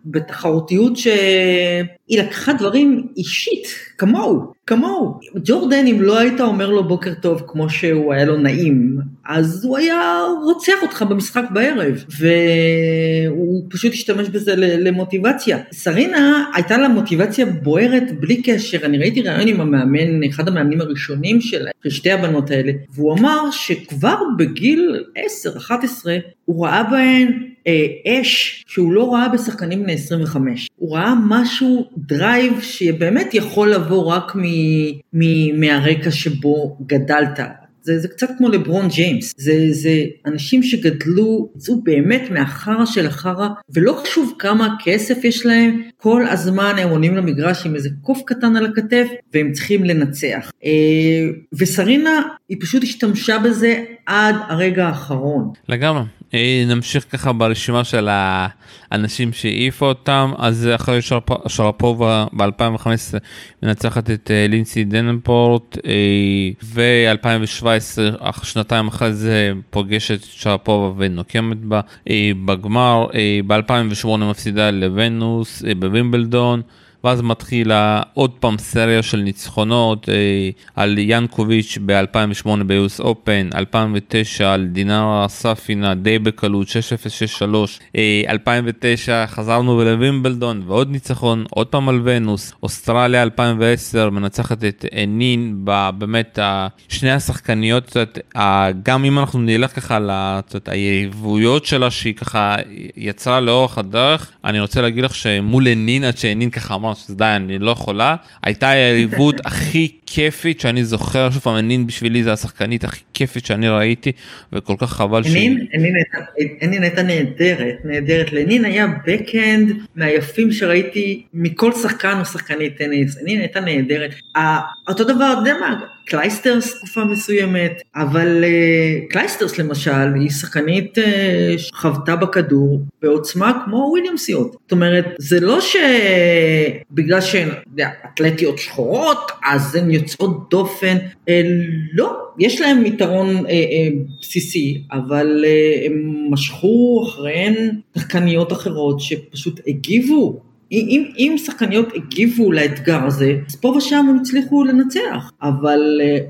בתחרותיות שהיא לקחה דברים אישית, כמוהו, כמוהו. ג'ורדן, אם לא היית אומר לו בוקר טוב, כמו שהוא היה לו נעים, אז הוא היה רוצח אותך במשחק בערב, והוא פשוט השתמש בזה למוטיבציה. סרינה הייתה לה מוטיבציה בוערת בלי קשר, אני ראיתי רעיון עם המאמן, אחד המאמנים הראשונים של שתי הבנות האלה, והוא אמר שכבר בגיל עשר אחת עשרה הוא ראה בהן אש שהוא לא ראה בשחקנים בני עשרים וחמש, הוא ראה משהו דרייב שבאמת יכול לבוא רק מ- מ- מהרקע שבו גדלת. זה, זה קצת כמו לברון ג'יימס, זה, זה אנשים שגדלו, יצאו באמת מהחרה של החרה, ולא חשוב כמה כסף יש להם, כל הזמן הם עונים למגרש עם איזה קוף קטן על הכתף, והם צריכים לנצח. וסרינה, היא פשוט השתמשה בזה עד הרגע האחרון. לגמרי. נמשיך ככה ברשימה של האנשים שהעיפו אותם, אז אחרי שרפובה ב-אלפיים וחמש עשרה מנצחת את לינסי דנפורט, ו-אלפיים ושבע עשרה, שנתיים אחרי זה פוגשת שרפובה ונוקמת בה, בגמר, ב-אלפיים ושמונה מפסידה לוונוס בווימבלדון, ואז מתחילה עוד פעם סריה של ניצחונות אה, על ינקוביץ' ב-אלפיים ושמונה ביוס אופן, אלפיים ותשע על דינרה ספינה די בקלות, שש אפס שש שלוש, אה, אלפיים ותשע חזרנו לווימבלדון ועוד ניצחון, עוד פעם על ונוס, אוסטרליה אלפיים ועשר מנצחת את נין, באמת שני השחקניות, גם אם אנחנו נלך ככה ליריבויות שלה שהיא ככה יצרה לאורך הדרך, אני רוצה להגיד לך שמול נין, עד שנין ככה אמר שדי, אני לא יכולה, הייתה היריבות הכי כיפית שאני זוכר, שוב פעם, נין בשבילי זה השחקנית הכי כיפית שאני ראיתי, וכל כך חבל ש... נין הייתה נהדרת, נהדרת, לנין היה בקאנד מהיפים שראיתי מכל שחקן או שחקנית טניס, נין הייתה נהדרת, אותו דבר, דה מה, קלייסטרס תקופה מסוימת, אבל uh, קלייסטרס למשל היא שחקנית uh, שחבטה בכדור בעוצמה כמו וויליאמסיות. זאת אומרת, זה לא שבגלל שהן אתלטיות שחורות, אז הן יוצאות דופן, uh, לא, יש להן יתרון uh, uh, בסיסי, אבל uh, הם משכו אחריהן שחקניות אחרות שפשוט הגיבו. אם, אם שחקניות הגיבו לאתגר הזה, אז פה ושם הם הצליחו לנצח, אבל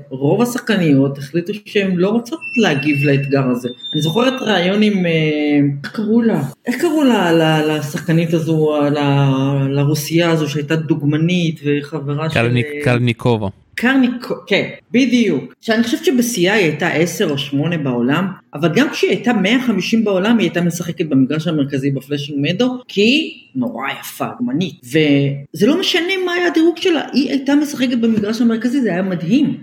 רוב השחקניות החליטו שהן לא רוצות להגיב לאתגר הזה. אני זוכרת רעיון עם, איך קראו לה? איך קראו לה לשחקנית הזו, לרוסייה הזו שהייתה דוגמנית וחברה של... קרניקובה. קרניקובה, כן, בדיוק. שאני חושבת שבשיאה היא הייתה עשר או שמונה בעולם, אבל גם כשהיא הייתה מאה וחמישים בעולם, היא הייתה משחקת במגרש המרכזי בפלשינג מדו, כי היא נורא יפה, גמנית, וזה לא משנה מה היה הדירוג שלה, היא הייתה משחקת במגרש המרכזי, זה היה מדהים,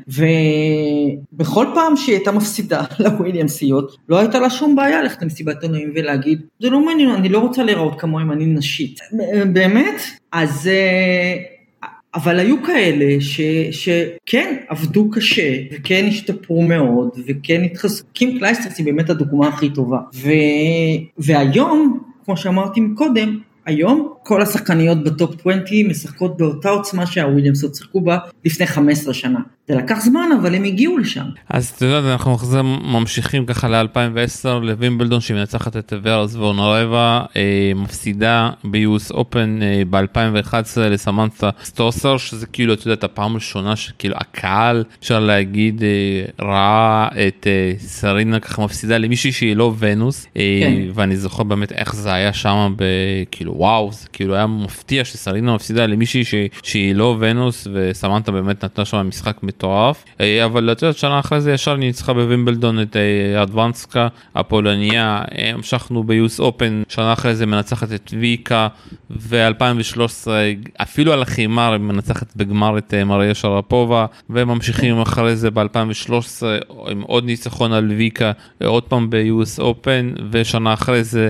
ובכל פעם שהיא הייתה מפסידה לוויליאמסיות, לא הייתה לה שום בעיה ללכת למסיבת עיתונאים ולהגיד, זה לא מעניין, אני לא רוצה להיראות כמוהם, אני נשית. באמת? אז... אבל היו כאלה ש, שכן עבדו קשה, וכן השתפרו מאוד, וכן התחזקו. קים קלייסטרס היא באמת הדוגמה הכי טובה. ו, והיום, כמו שאמרתי מקודם, היום כל השחקניות בטופ עשרים משחקות באותה עוצמה שהוויליאמסות שיחקו בה לפני חמש עשרה שנה. זה לקח זמן, אבל הם הגיעו לשם. אז אתה יודע, אנחנו ממשיכים ככה ל-אלפיים ועשר, לווימבלדון שמנצחת את ורס וונרבה, אה, מפסידה ביוס אופן אה, ב-אלפיים ואחת עשרה לסמנתה סטוסר, שזה כאילו, אתה יודע, את הפעם הראשונה שכאילו הקהל, אפשר להגיד, אה, ראה את אה, סרינה ככה מפסידה למישהי שהיא לא ונוס, אה, כן. ואני זוכר באמת איך זה היה שם, כאילו וואו, זה כאילו היה מפתיע שסרינה מפסידה למישהי ש, שהיא לא ונוס, וסמנתה באמת נתנה שם משחק מטורף, אבל אתה יודעת שנה אחרי זה ישר ניצחה בווימבלדון את אדוונסקה הפולניה, המשכנו ביוס אופן, שנה אחרי זה מנצחת את ויקה, ו-אלפיים ושלוש עשרה אפילו על החימר מנצחת בגמר את מריה שרפובה, וממשיכים אחרי זה ב-אלפיים ושלוש עשרה עם עוד ניצחון על ויקה, עוד פעם ביוס אופן, ושנה אחרי זה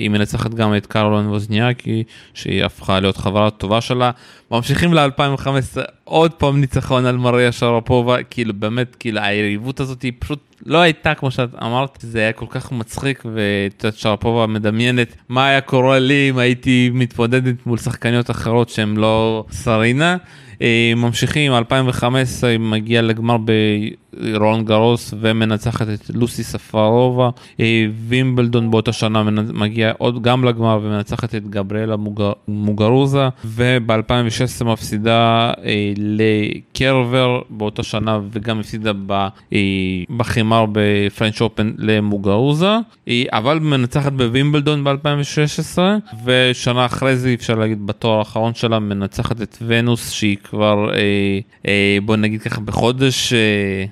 היא מנצחת גם את קרולין ווזניאקי, שהיא הפכה להיות חברה טובה שלה. ממשיכים ל-אלפיים וחמש עשרה עוד פעם ניצחון על מריה שרפובה, כאילו באמת, כאילו היריבות הזאת היא פשוט לא הייתה, כמו שאת אמרת, זה היה כל כך מצחיק, ושרפובה מדמיינת מה היה קורה לי אם הייתי מתמודדת מול שחקניות אחרות שהן לא סרינה. ממשיכים, אלפיים וחמש עשרה מגיעה לגמר ברולאן גארוס ומנצחת את לוסי ספרובה. וימבלדון באותה שנה מגיעה עוד גם לגמר ומנצחת את גבריאלה מוגרוזה, וב-אלפיים ושש עשרה מפסידה לקרבר באותה שנה, וגם הפסידה בחימר בפרנץ' אופן למוגרוזה, אבל מנצחת בווימבלדון ב-אלפיים ושש עשרה, ושנה אחרי זה אפשר להגיד בתואר האחרון שלה מנצחת את ונוס, שהיא כבר, אה, אה, בוא נגיד ככה, בחודש אה,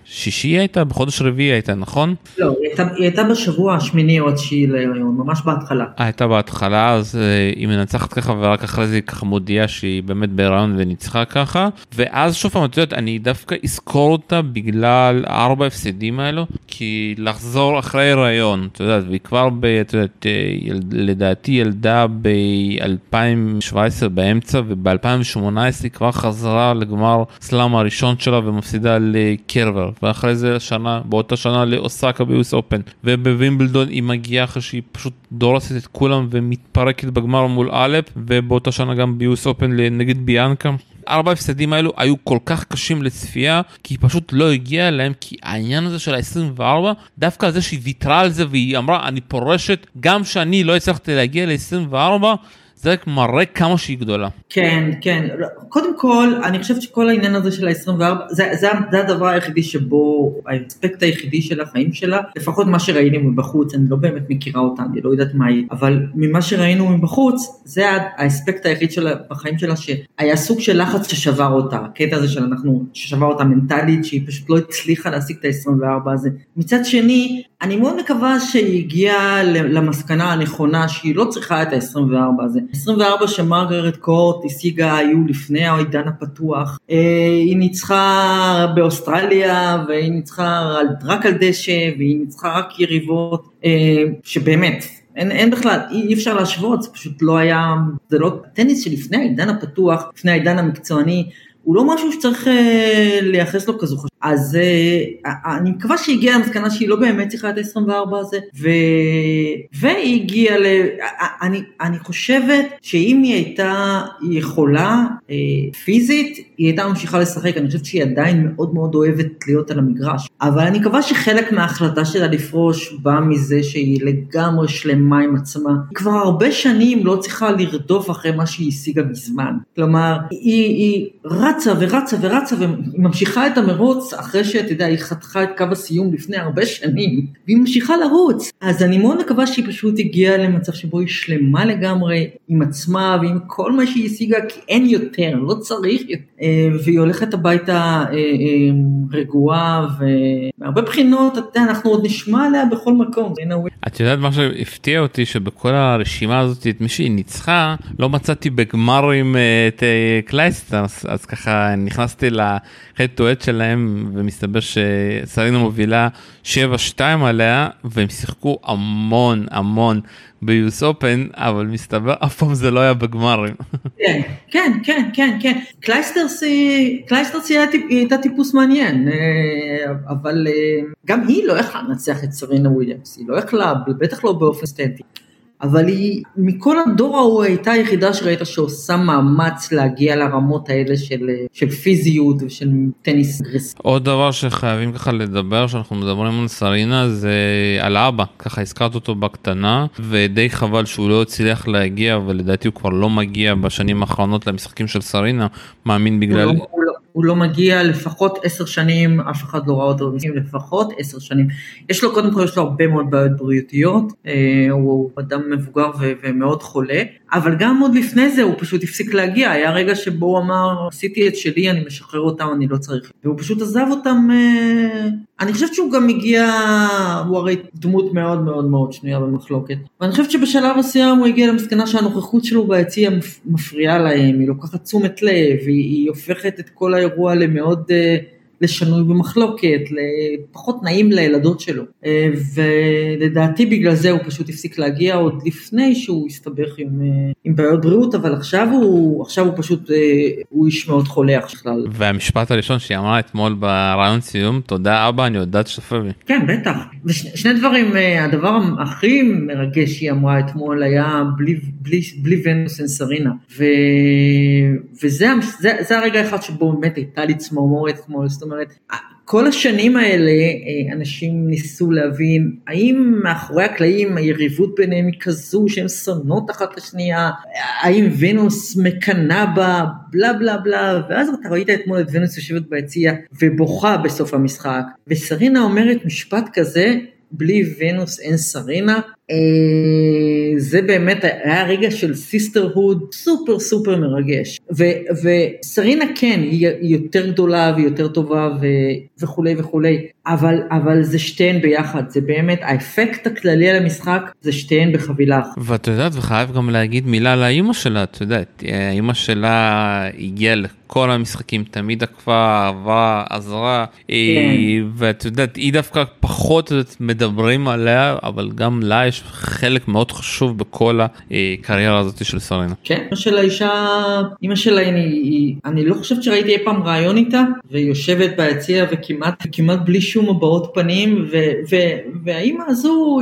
שישי הייתה, בחודש רביעי הייתה, נכון? לא, היא הייתה, היא הייתה בשבוע השמיני או התשיעי להיריון, ממש בהתחלה. הייתה בהתחלה, אז אה, היא מנצחת ככה, ורק אחרי זה היא ככה מודיעה שהיא באמת בהיריון וניצחה ככה, ואז שוב פעם, את יודעת, אני דווקא אזכור אותה בגלל ארבע הפסדים האלו, כי לחזור אחרי הריון, את יודעת, והיא כבר, ב, את יודעת, יל, לדעתי ילדה ב-אלפיים שבע עשרה באמצע, וב-אלפיים שמונה עשרה כבר חזרה לגמר סלאם הראשון שלה ומפסידה לקרבר, ואחרי זה שנה, באותה שנה לאוסקה ביוס אופן, ובווימבלדון היא מגיעה אחרי שהיא פשוט דורסת את כולם ומתפרקת בגמר מול אלפ, ובאותה שנה גם ביוס אופן נגד ביאנקה. ארבע הפסדים האלו היו כל כך קשים לצפייה, כי היא פשוט לא הגיעה אליהם, כי העניין הזה של ה-עשרים וארבע, דווקא על זה שהיא ויתרה על זה והיא אמרה אני פורשת, גם שאני לא הצלחתי להגיע ל-עשרים וארבע, זה מראה כמה שהיא גדולה. כן, כן. קודם כל, אני חושבת שכל העניין הזה של ה-עשרים וארבע, זה, זה, זה הדבר היחידי שבו, האספקט היחידי של החיים שלה, לפחות מה שראינו מבחוץ, אני לא באמת מכירה אותה, אני לא יודעת מה היא, אבל ממה שראינו מבחוץ, זה האספקט היחיד שלה, בחיים שלה, שהיה סוג של לחץ ששבר אותה, הקטע הזה של אנחנו, ששבר אותה מנטלית, שהיא פשוט לא הצליחה להשיג את ה-עשרים וארבע הזה. מצד שני, אני מאוד מקווה שהיא הגיעה למסקנה הנכונה, שהיא לא צריכה את ה-עשרים וארבע הזה. עשרים וארבע שמרגרט קורט השיגה היו לפני העידן הפתוח, היא ניצחה באוסטרליה, והיא ניצחה רק על דשא, והיא ניצחה רק יריבות, שבאמת, אין, אין בכלל, אי אפשר להשוות, זה פשוט לא היה, זה לא, הטניס שלפני העידן הפתוח, לפני העידן המקצועני, הוא לא משהו שצריך לייחס לו כזו חשוב. אז אני מקווה שהגיעה למסקנה שהיא לא באמת צריכה את ה-עשרים וארבע הזה, והיא הגיעה ל... אני חושבת שאם היא הייתה יכולה פיזית, היא הייתה ממשיכה לשחק. אני חושבת שהיא עדיין מאוד מאוד אוהבת להיות על המגרש, אבל אני מקווה שחלק מההחלטה שלה לפרוש בא מזה שהיא לגמרי שלמה עם עצמה. היא כבר הרבה שנים לא צריכה לרדוף אחרי מה שהיא השיגה בזמן, כלומר היא, היא רצה ורצה ורצה וממשיכה את המרוץ אחרי שאתה יודע, היא חתכה את קו הסיום לפני הרבה שנים והיא ממשיכה לרוץ. אז אני מאוד מקווה שהיא פשוט הגיעה למצב שבו היא שלמה לגמרי עם עצמה ועם כל מה שהיא השיגה, כי אין יותר, לא צריך, והיא הולכת הביתה רגועה, ומהרבה בחינות אנחנו עוד נשמע עליה בכל מקום. את יודעת מה שהפתיע אותי, שבכל הרשימה הזאת את מי שהיא ניצחה לא מצאתי בגמרים את קלייסטרס, אז ככה נכנסתי לחטואט שלהם ומסתבר שסרינה מובילה שבע שתיים עליה, והם שיחקו המון המון ביוס אופן, אבל מסתבר אף פעם זה לא היה בגמרים. כן, כן, כן, כן, כן. קלייסטרס הייתה טיפוס מעניין, אבל גם היא לא יכלה לנצח את סרינה וויליאמס, היא לא יכלה, בטח לא באופן סטנטי. אבל היא, מכל הדור ההוא הייתה היחידה שראית שעושה מאמץ להגיע לרמות האלה של, של פיזיות ושל טניס גרסי. עוד דבר שחייבים ככה לדבר, שאנחנו מדברים על סרינה, זה על האבא, ככה הזכרת אותו בקטנה, ודי חבל שהוא לא הצליח להגיע, ולדעתי הוא כבר לא מגיע בשנים האחרונות למשחקים של סרינה, מאמין בגלל... הוא לא, הוא לא. הוא לא מגיע לפחות עשר שנים, אף אחד לא ראה אותו לפחות עשר שנים. יש לו, קודם כל, יש לו הרבה מאוד בעיות בריאותיות, הוא אדם מבוגר ומאוד חולה, אבל גם עוד לפני זה הוא פשוט הפסיק להגיע, היה רגע שבו הוא אמר, עשיתי את שלי, אני משחרר אותם, אני לא צריך. והוא פשוט עזב אותם, אני חושבת שהוא גם הגיע, הוא הרי דמות מאוד מאוד מאוד שנויה במחלוקת, ואני חושבת שבשלב הסיום הוא הגיע למסקנה שהנוכחות שלו ביציע מפריעה להם, היא לוקחת תשומת לב, היא הופכת את כל האירוע למאוד לשנוי במחלוקת, לפחות נעים לילדות שלו, ולדעתי בגלל זה הוא פשוט הפסיק להגיע עוד לפני שהוא הסתבך עם, עם בעיות בריאות, אבל עכשיו הוא, עכשיו הוא פשוט, הוא איש מאוד חולה עכשיו. והמשפט הראשון שהיא אמרה אתמול ברעיון סיום, תודה אבא, אני יודעת שסופר לי. כן, בטח. ושני דברים, הדבר הכי מרגש שהיא אמרה אתמול היה בלי, בלי, בלי ונוס אין סרינה, ו, וזה זה, זה הרגע אחד שבו באמת הייתה לי צמרמורת אתמול, זאת אומרת, כל השנים האלה אנשים ניסו להבין האם מאחורי הקלעים היריבות ביניהם היא כזו שהן שונאות אחת לשנייה, האם ונוס מקנה בה, בלה בלה בלה, ואז אתה ראית אתמול את ונוס יושבת ביציע ובוכה בסוף המשחק, וסרינה אומרת משפט כזה, בלי ונוס אין סרינה, זה באמת היה רגע של סיסטרהוד סופר סופר מרגש, וסרינה כן, היא יותר גדולה ויותר טובה וכו' וכו', אבל זה שתיהן ביחד, זה באמת האפקט הכללי על המשחק, זה שתיהן בחבילה. ואת יודעת, וחייב גם להגיד מילה על האמא שלה, את יודעת, האמא שלה הגיעה לכל המשחקים, תמיד עקפה, אהבה, עזרה, ואת יודעת, היא דווקא פחות מדברים עליה, אבל גם לה יש חלק מאוד חשוב בכל הקריירה הזאת של סרינה. כן, אמא של האישה, אמא שלה, אני לא חושבת שראיתי אי פעם רעיון איתה, והיא יושבת ביציע וכמעט בלי שום הבעות פנים, והאמא הזו,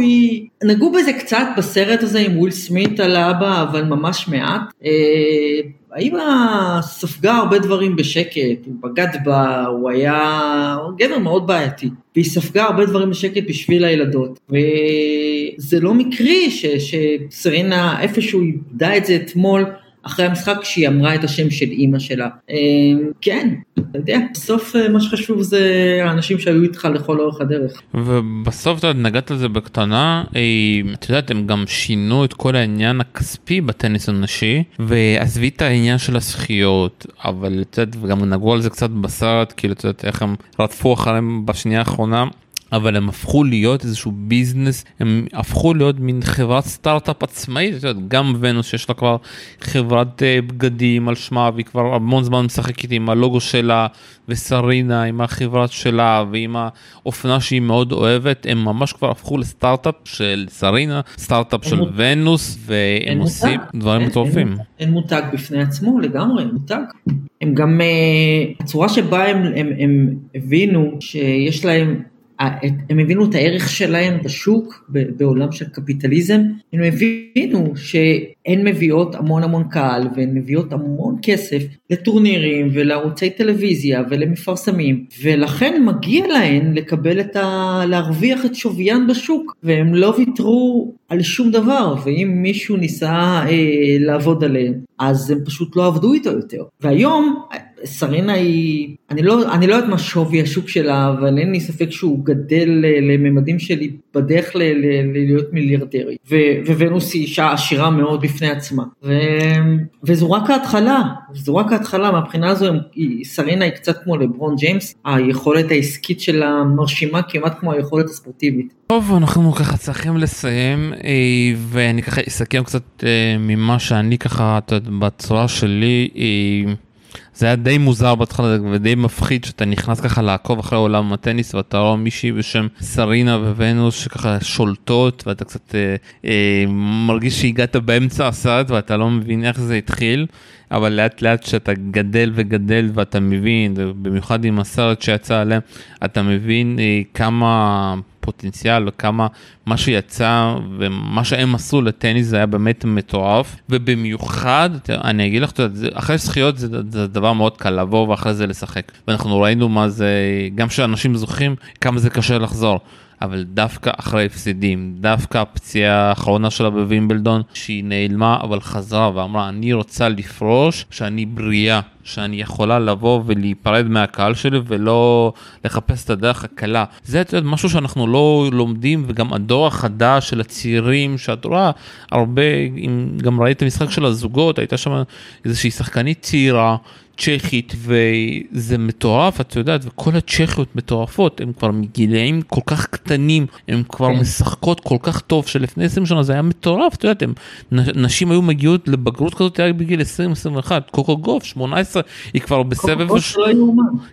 נגעו בזה קצת בסרט הזה עם וויל סמית על האבא, אבל ממש מעט. האמא ספגה הרבה דברים בשקט, הוא בגד בה, הוא היה גבר מאוד בעייתי, והיא ספגה הרבה דברים בשקט בשביל הילדות, וזה לא מקרי שסרינה איפשהו איבדה את זה אתמול, אחרי המשחק כשהיא אמרה את השם של אימא שלה. כן, אתה יודע, בסוף מה שחשוב זה האנשים שהיו איתך לכל אורך הדרך. ובסוף אתה נגעת לזה בקטנה, את יודעת, הם גם שינו את כל העניין הכספי בטניס הנשי, ועזבי את העניין של השחיות, אבל את יודעת, וגם נגעו על זה קצת בסרט, כאילו את יודעת איך הם רדפו אחריהם בשנייה האחרונה, אבל הם הפכו להיות איזשהו ביזנס, הם הפכו להיות מין חברת סטארט-אפ עצמאית, גם ונוס שיש לה כבר חברת בגדים על שמה, והיא כבר המון זמן משחקת עם הלוגו שלה, וסרינה עם החברת שלה, ועם האופנה שהיא מאוד אוהבת, הם ממש כבר הפכו לסטארט-אפ של סרינה, סטארט-אפ של ונוס, והם עושים דברים מטורפים. אין מותג בפני עצמו, לגמרי, אין מותג. הם גם, הצורה שבה הם הבינו שיש להם, הם הבינו את הערך שלהם בשוק, בעולם של קפיטליזם, הם הבינו שהן מביאות המון המון קהל, והן מביאות המון כסף לטורנירים, ולערוצי טלוויזיה, ולמפרסמים, ולכן מגיע להן לקבל את ה... להרוויח את שוויין בשוק, והם לא ויתרו על שום דבר, ואם מישהו ניסה אה, לעבוד עליהם, אז הם פשוט לא עבדו איתו יותר. והיום, סרינה היא, אני לא, אני לא יודעת מה שווי השוק שלה, אבל אין לי ספק שהוא גדל לממדים שלי בדרך ל, ל, להיות מיליארדרי. ו, וונוס היא אישה עשירה מאוד בפני עצמה. ו, וזו רק ההתחלה, זו רק ההתחלה, מהבחינה הזו, היא, סרינה היא קצת כמו לברון ג'יימס, היכולת העסקית שלה מרשימה כמעט כמו היכולת הספורטיבית. טוב, אנחנו ככה צריכים לסיים, ואני ככה אסכם קצת ממה שאני ככה, בצורה שלי, זה היה די מוזר בהתחלה, ודי מפחיד שאתה נכנס ככה לעקוב אחרי עולם הטניס, ואתה רואה מישהי בשם סרינה וונוס שככה שולטות, ואתה קצת אה, אה, מרגיש שהגעת באמצע הסרט, ואתה לא מבין איך זה התחיל, אבל לאט לאט שאתה גדל וגדל, ואתה מבין, במיוחד עם הסרט שיצא עליהם, אתה מבין אה, כמה... פוטנציאל, כמה מה שיצא ומה שהם עשו לטניס זה היה באמת מטורף, ובמיוחד אני אגיד לך, אחרי שחיות זה, זה דבר מאוד קל לבוא ואחרי זה לשחק, ואנחנו ראינו מה זה, גם שאנשים זוכים כמה זה קשה לחזור, אבל דווקא אחרי הפסדים, דווקא הפציעה האחרונה שלה בווימבלדון, שהיא נעלמה אבל חזרה ואמרה, אני רוצה לפרוש, שאני בריאה, שאני יכולה לבוא ולהיפרד מהקהל שלי, ולא לחפש את הדרך הקלה. זה משהו שאנחנו לא לומדים, וגם הדור החדש של הצעירים, שאת רואה הרבה, גם ראית המשחק של הזוגות, הייתה שם איזושהי שחקנית צעירה, צ'כית, וזה מטורף, את יודעת, וכל הצ'כיות מטורפות, הם כבר מגילאים כל כך קטנים, הם כבר משחקות כל כך טוב, שלפני עשרים שנה זה היה מטורף, את יודעת, נשים היו מגיעות לבגרות כזאת, רק בגיל עשרים עשרים ואחת, קוקו גוף, שמונה עשרה, היא כבר בסבב,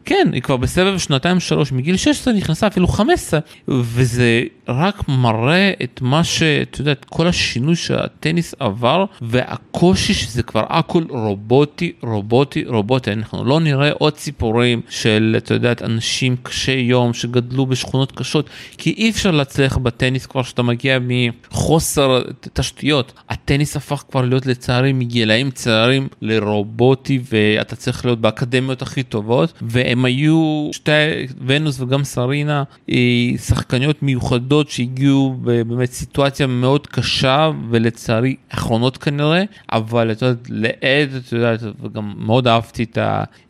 כן, היא כבר בסבב שנתיים שלוש, מגיל שש עשרה נכנסה אפילו חמש עשרה, וזה רק מראה את מה ש, את יודעת, כל השינוי שהטניס עבר, והקושי שזה כבר הכל רובוטי, רובוטי, רובוטי, אנחנו לא נראה עוד סיפורים של, אתה יודעת, אנשים קשי יום שגדלו בשכונות קשות, כי אי אפשר להצליח בטניס כבר שאתה מגיע מחוסר תשתיות. הטניס הפך כבר להיות לצערי מגילאים צעירים לרובוטי, ואתה צריך להיות באקדמיות הכי טובות, והם היו שתי, ונוס וגם סרינה, שחקניות מיוחדות שהגיעו באמת סיטואציה מאוד קשה, ולצערי אחרונות כנראה, אבל אתה יודעת, לעד, אתה יודעת, וגם מאוד אהבתי את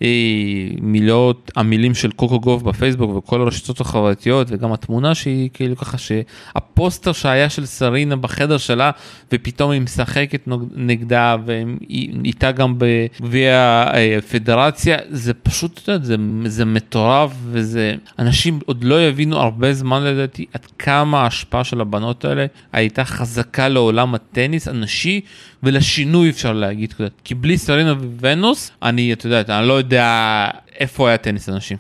המילות, המילים של קוקו גוף בפייסבוק וכל הרשתות החברתיות, וגם התמונה שהיא כאילו ככה שהפוסטר שהיה של סרינה בחדר שלה, ופתאום היא משחקת נגדה ואיתה גם בפדרציה, זה פשוט זה, זה מטורף, וזה אנשים עוד לא יבינו הרבה זמן לדעתי עד כמה ההשפעה של הבנות האלה הייתה חזקה לעולם הטניס הנשי ולשינוי, אפשר להגיד, כי בלי סרינה וונוס אני, אתה יודעת, אני לא יודע איפה היה טניס הנשים.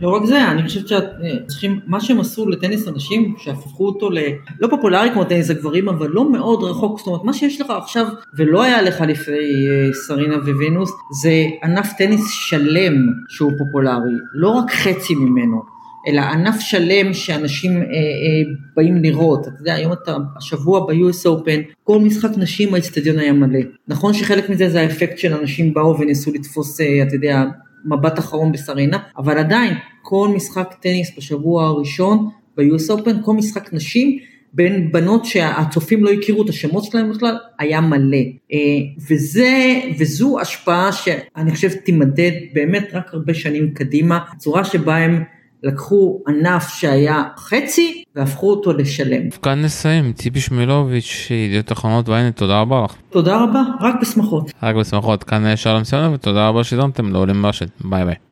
לא רק זה, אני חושבת שצריכים, מה שהם עשו לטניס הנשים, שהפכו אותו ללא פופולרי כמו טניס הגברים, אבל לא מאוד רחוק, זאת אומרת, מה שיש לך עכשיו, ולא היה לך לפני סרינה וונוס, זה ענף טניס שלם שהוא פופולרי, לא רק חצי ממנו. אלא ענף שלם שאנשים אה, אה, באים לראות, אתה יודע, היום אתה, השבוע ב-יו אס Open, כל משחק נשים האצטדיון היה מלא, נכון שחלק מזה זה האפקט של אנשים באו וניסו לתפוס, אה, אתה יודע, מבט אחרון בסרינה, אבל עדיין, כל משחק טניס בשבוע הראשון, ב-יו אס Open, כל משחק נשים, בין בנות שהצופים לא הכירו את השמות שלהם בכלל, היה מלא. וזה, וזו השפעה שאני חושב תימדד באמת רק הרבה שנים קדימה, הצורה שבה הם לקחו ענף שהיה חצי, והפכו אותו לשלם. כאן נסיים, ציפי שמילוביץ', ידיעות אחרונות, והנה, תודה רבה לך. תודה רבה, רק בשמחות. רק בשמחות, כאן שלום סיונה, ותודה רבה שדמתם, לעולים ברשת, ביי ביי.